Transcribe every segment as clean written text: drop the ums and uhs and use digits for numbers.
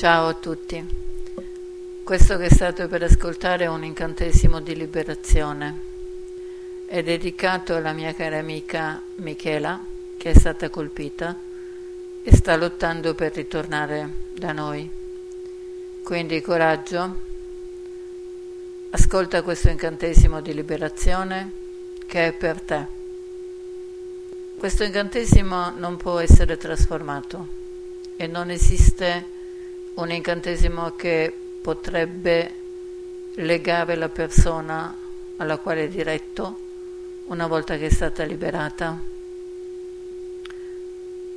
Ciao a tutti. Questo che state per ascoltare è un incantesimo di liberazione. È dedicato alla mia cara amica Michela, che è stata colpita e sta lottando per ritornare da noi. Quindi coraggio, ascolta questo incantesimo di liberazione che è per te. Questo incantesimo non può essere trasformato e non esiste un incantesimo che potrebbe legare la persona alla quale è diretto una volta che è stata liberata.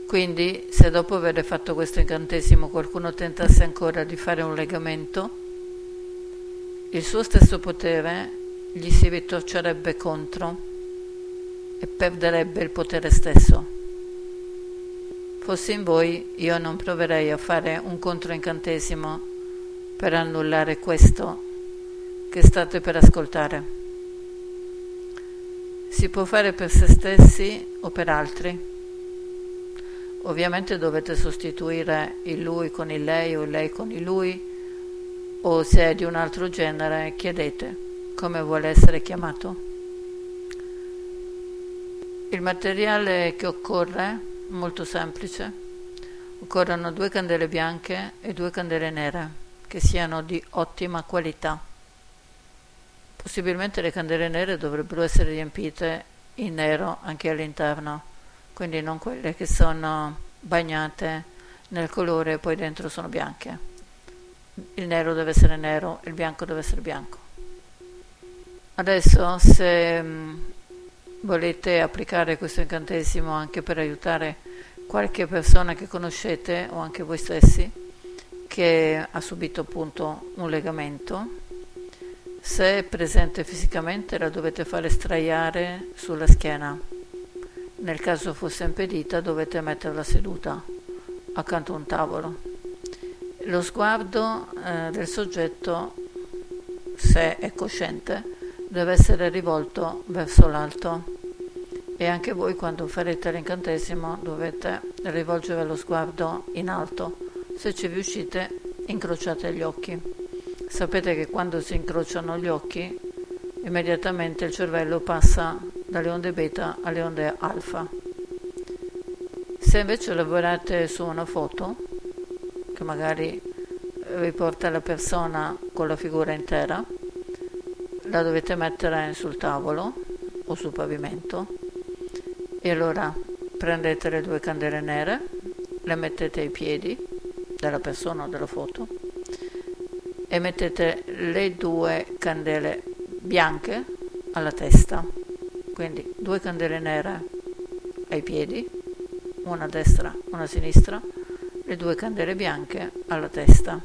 Quindi, se dopo aver fatto questo incantesimo qualcuno tentasse ancora di fare un legamento, il suo stesso potere gli si ritorcerebbe contro e perderebbe il potere stesso. Fossi in voi, io non proverei a fare un controincantesimo per annullare questo che state per ascoltare. Si può fare per se stessi o per altri. Ovviamente dovete sostituire il lui con il lei o il lei con il lui, o se è di un altro genere chiedete come vuole essere chiamato. Il materiale che occorre è molto semplice. Occorrono 2 candele bianche e 2 candele nere che siano di ottima qualità. Possibilmente le candele nere dovrebbero essere riempite in nero anche all'interno, quindi non quelle che sono bagnate nel colore e poi dentro sono bianche. Il nero deve essere nero, il bianco deve essere bianco. Adesso, se volete applicare questo incantesimo anche per aiutare qualche persona che conoscete o anche voi stessi che ha subito appunto un legamento, se è presente fisicamente la dovete fare straiare sulla schiena. Nel caso fosse impedita dovete metterla seduta accanto a un tavolo. Lo sguardo del soggetto, se è cosciente, deve essere rivolto verso l'alto, e anche voi quando farete l'incantesimo dovete rivolgere lo sguardo in alto. Se ci riuscite, incrociate gli occhi. Sapete che quando si incrociano gli occhi immediatamente il cervello passa dalle onde beta alle onde alfa. Se invece lavorate su una foto che magari riporta la persona con la figura intera, la dovete mettere sul tavolo o sul pavimento, e allora prendete le 2 candele nere, le mettete ai piedi della persona o della foto e mettete le 2 candele bianche alla testa. Quindi 2 candele nere ai piedi, una a destra, una a sinistra, le 2 candele bianche alla testa.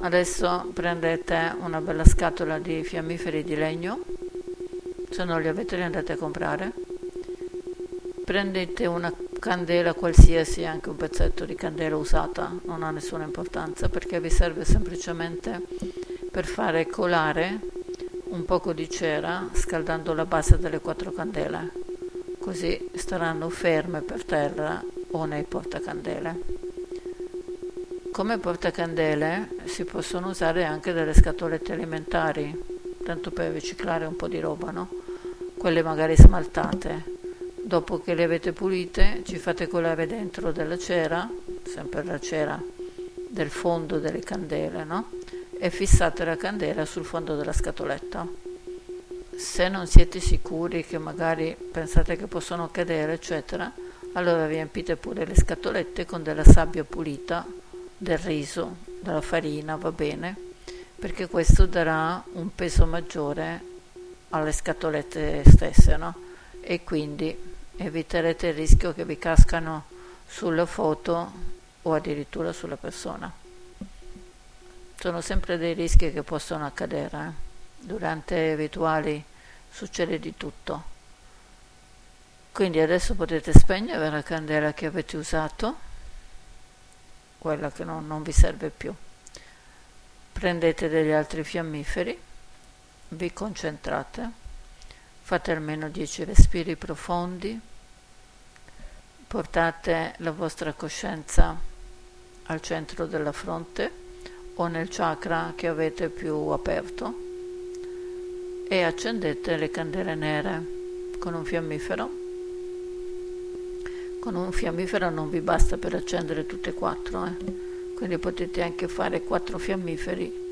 Adesso prendete una bella scatola di fiammiferi di legno, se non li avete li andate a comprare. Prendete una candela qualsiasi, anche un pezzetto di candela usata, non ha nessuna importanza, perché vi serve semplicemente per fare colare un poco di cera scaldando la base delle 4 candele, così staranno ferme per terra o nei portacandele. Come portacandele si possono usare anche delle scatolette alimentari, tanto per riciclare un po' di roba, no? Quelle magari smaltate. Dopo che le avete pulite ci fate colare dentro della cera, sempre la cera del fondo delle candele, no? E fissate la candela sul fondo della scatoletta. Se non siete sicuri, che magari pensate che possono cadere, eccetera, allora riempite pure le scatolette con della sabbia pulita, del riso, della farina, va bene, perché questo darà un peso maggiore alle scatolette stesse, no? E quindi eviterete il rischio che vi cascano sulla foto o addirittura sulla persona. Sono sempre dei rischi che possono accadere, eh? Durante i rituali succede di tutto. Quindi adesso potete spegnere la candela che avete usato, quella che non vi serve più. Prendete degli altri fiammiferi, vi concentrate, fate almeno 10 respiri profondi, portate la vostra coscienza al centro della fronte o nel chakra che avete più aperto e accendete le candele nere con un fiammifero. Con un fiammifero non vi basta per accendere tutte e quattro, quindi potete anche fare 4 fiammiferi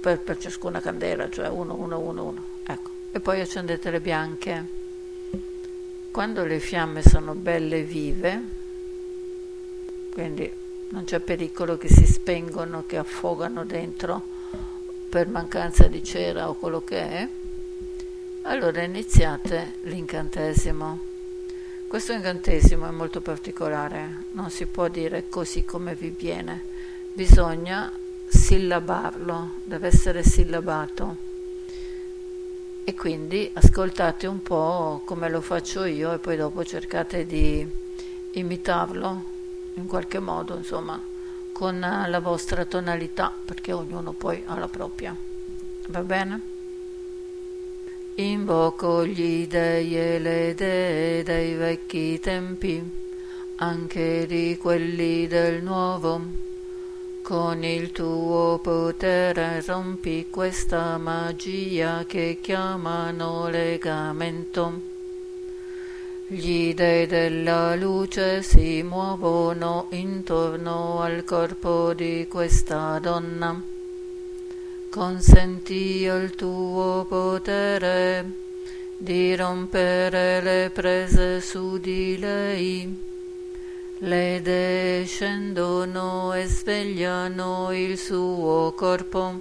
per ciascuna candela, cioè 1, 1, 1, 1, ecco, e poi accendete le bianche. Quando le fiamme sono belle vive, quindi non c'è pericolo che si spengono, che affogano dentro per mancanza di cera o quello che è, allora iniziate l'incantesimo. Questo incantesimo è molto particolare, non si può dire così come vi viene, bisogna sillabarlo, deve essere sillabato. E quindi ascoltate un po' come lo faccio io e poi dopo cercate di imitarlo in qualche modo, insomma, con la vostra tonalità, perché ognuno poi ha la propria. Va bene? Invoco gli dei e le dee dei vecchi tempi, anche di quelli del nuovo. Con il tuo potere rompi questa magia che chiamano legamento. Gli dei della luce si muovono intorno al corpo di questa donna. Consenti al tuo potere di rompere le prese su di lei. Le dee scendono e svegliano il suo corpo.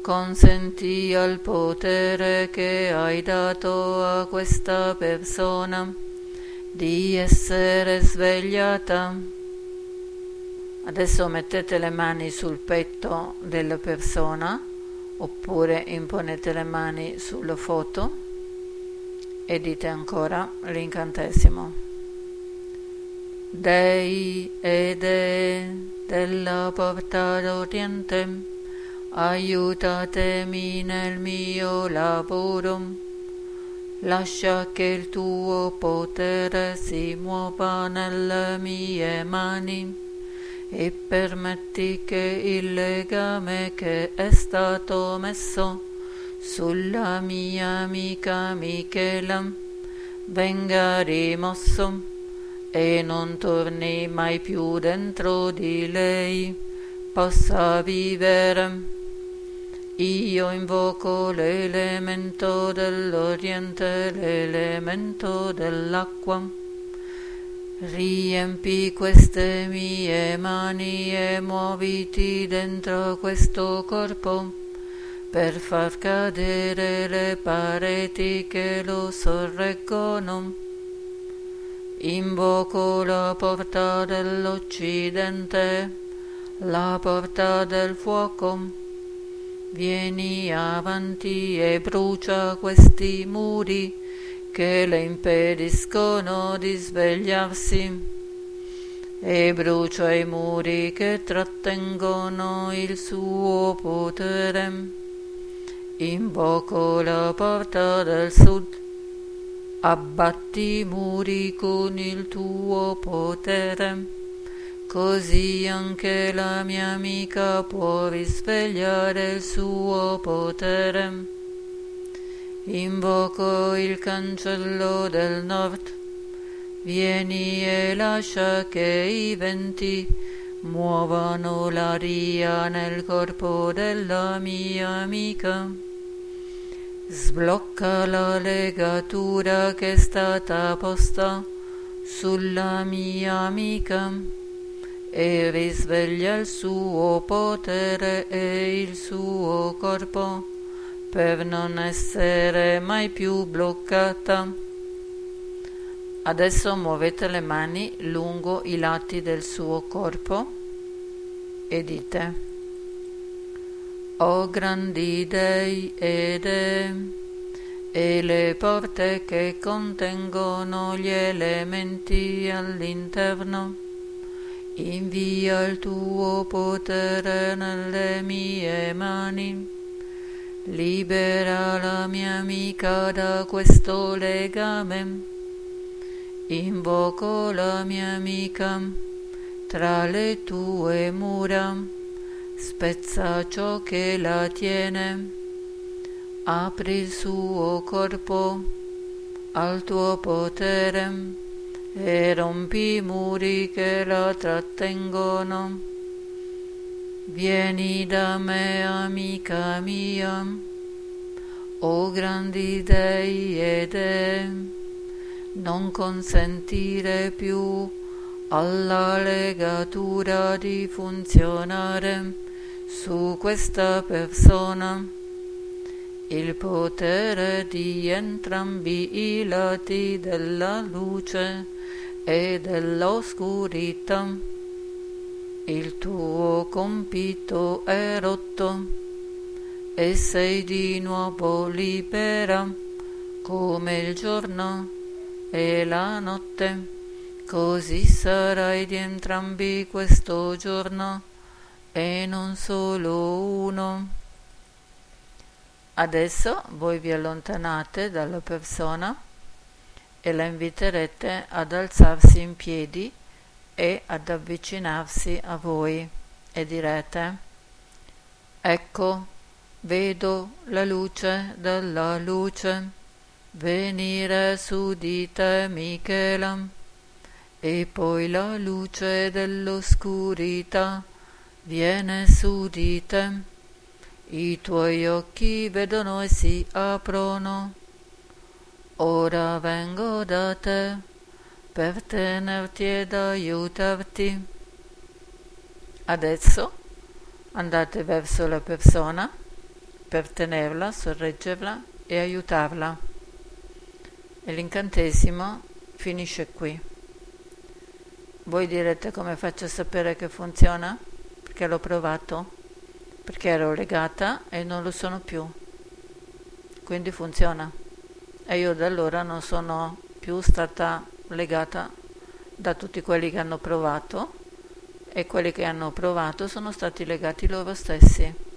Consenti al potere che hai dato a questa persona di essere svegliata. Adesso mettete le mani sul petto della persona, oppure imponete le mani sulla foto e dite ancora l'incantesimo. Dei e dee della porta d'Oriente, aiutatemi nel mio lavoro. Lascia che il tuo potere si muova nelle mie mani e permetti che il legame che è stato messo sulla mia amica Michela venga rimosso e non torni mai più dentro di lei, possa vivere. Io invoco l'elemento dell'Oriente, l'elemento dell'acqua. Riempi queste mie mani e muoviti dentro questo corpo per far cadere le pareti che lo sorreggono. Invoco la porta dell'Occidente, la porta del fuoco. Vieni avanti e brucia questi muri che le impediscono di svegliarsi. E brucia i muri che trattengono il suo potere. Invoco la porta del sud. Abbatti i muri con il tuo potere, così anche la mia amica può risvegliare il suo potere. Invoco il cancello del nord, vieni e lascia che i venti muovano l'aria nel corpo della mia amica. Sblocca la legatura che è stata posta sulla mia amica e risveglia il suo potere e il suo corpo per non essere mai più bloccata. Adesso muovete le mani lungo i lati del suo corpo e dite: o grandi dei e dee, e le porte che contengono gli elementi all'interno, invia il tuo potere nelle mie mani, libera la mia amica da questo legame. Invoco la mia amica, tra le tue mura, spezza ciò che la tiene, apri il suo corpo al tuo potere e rompi i muri che la trattengono. Vieni da me, amica mia, o grandi dei e dee, non consentire più alla legatura di funzionare su questa persona. Il potere di entrambi i lati della luce e dell'oscurità, il tuo compito è rotto e sei di nuovo libera come il giorno e la notte. Così sarai di entrambi questo giorno e non solo uno. Adesso voi vi allontanate dalla persona e la inviterete ad alzarsi in piedi e ad avvicinarsi a voi e direte: ecco, vedo la luce della luce venire su di te, Michela, e poi la luce dell'oscurità viene su di te. I tuoi occhi vedono e si aprono. Ora vengo da te per tenerti ed aiutarti. Adesso andate verso la persona per tenerla, sorreggerla e aiutarla. E l'incantesimo finisce qui. Voi direte: come faccio a sapere che funziona? Perché l'ho provato, perché ero legata e non lo sono più, quindi funziona. E io da allora non sono più stata legata da tutti quelli che hanno provato, e quelli che hanno provato sono stati legati loro stessi.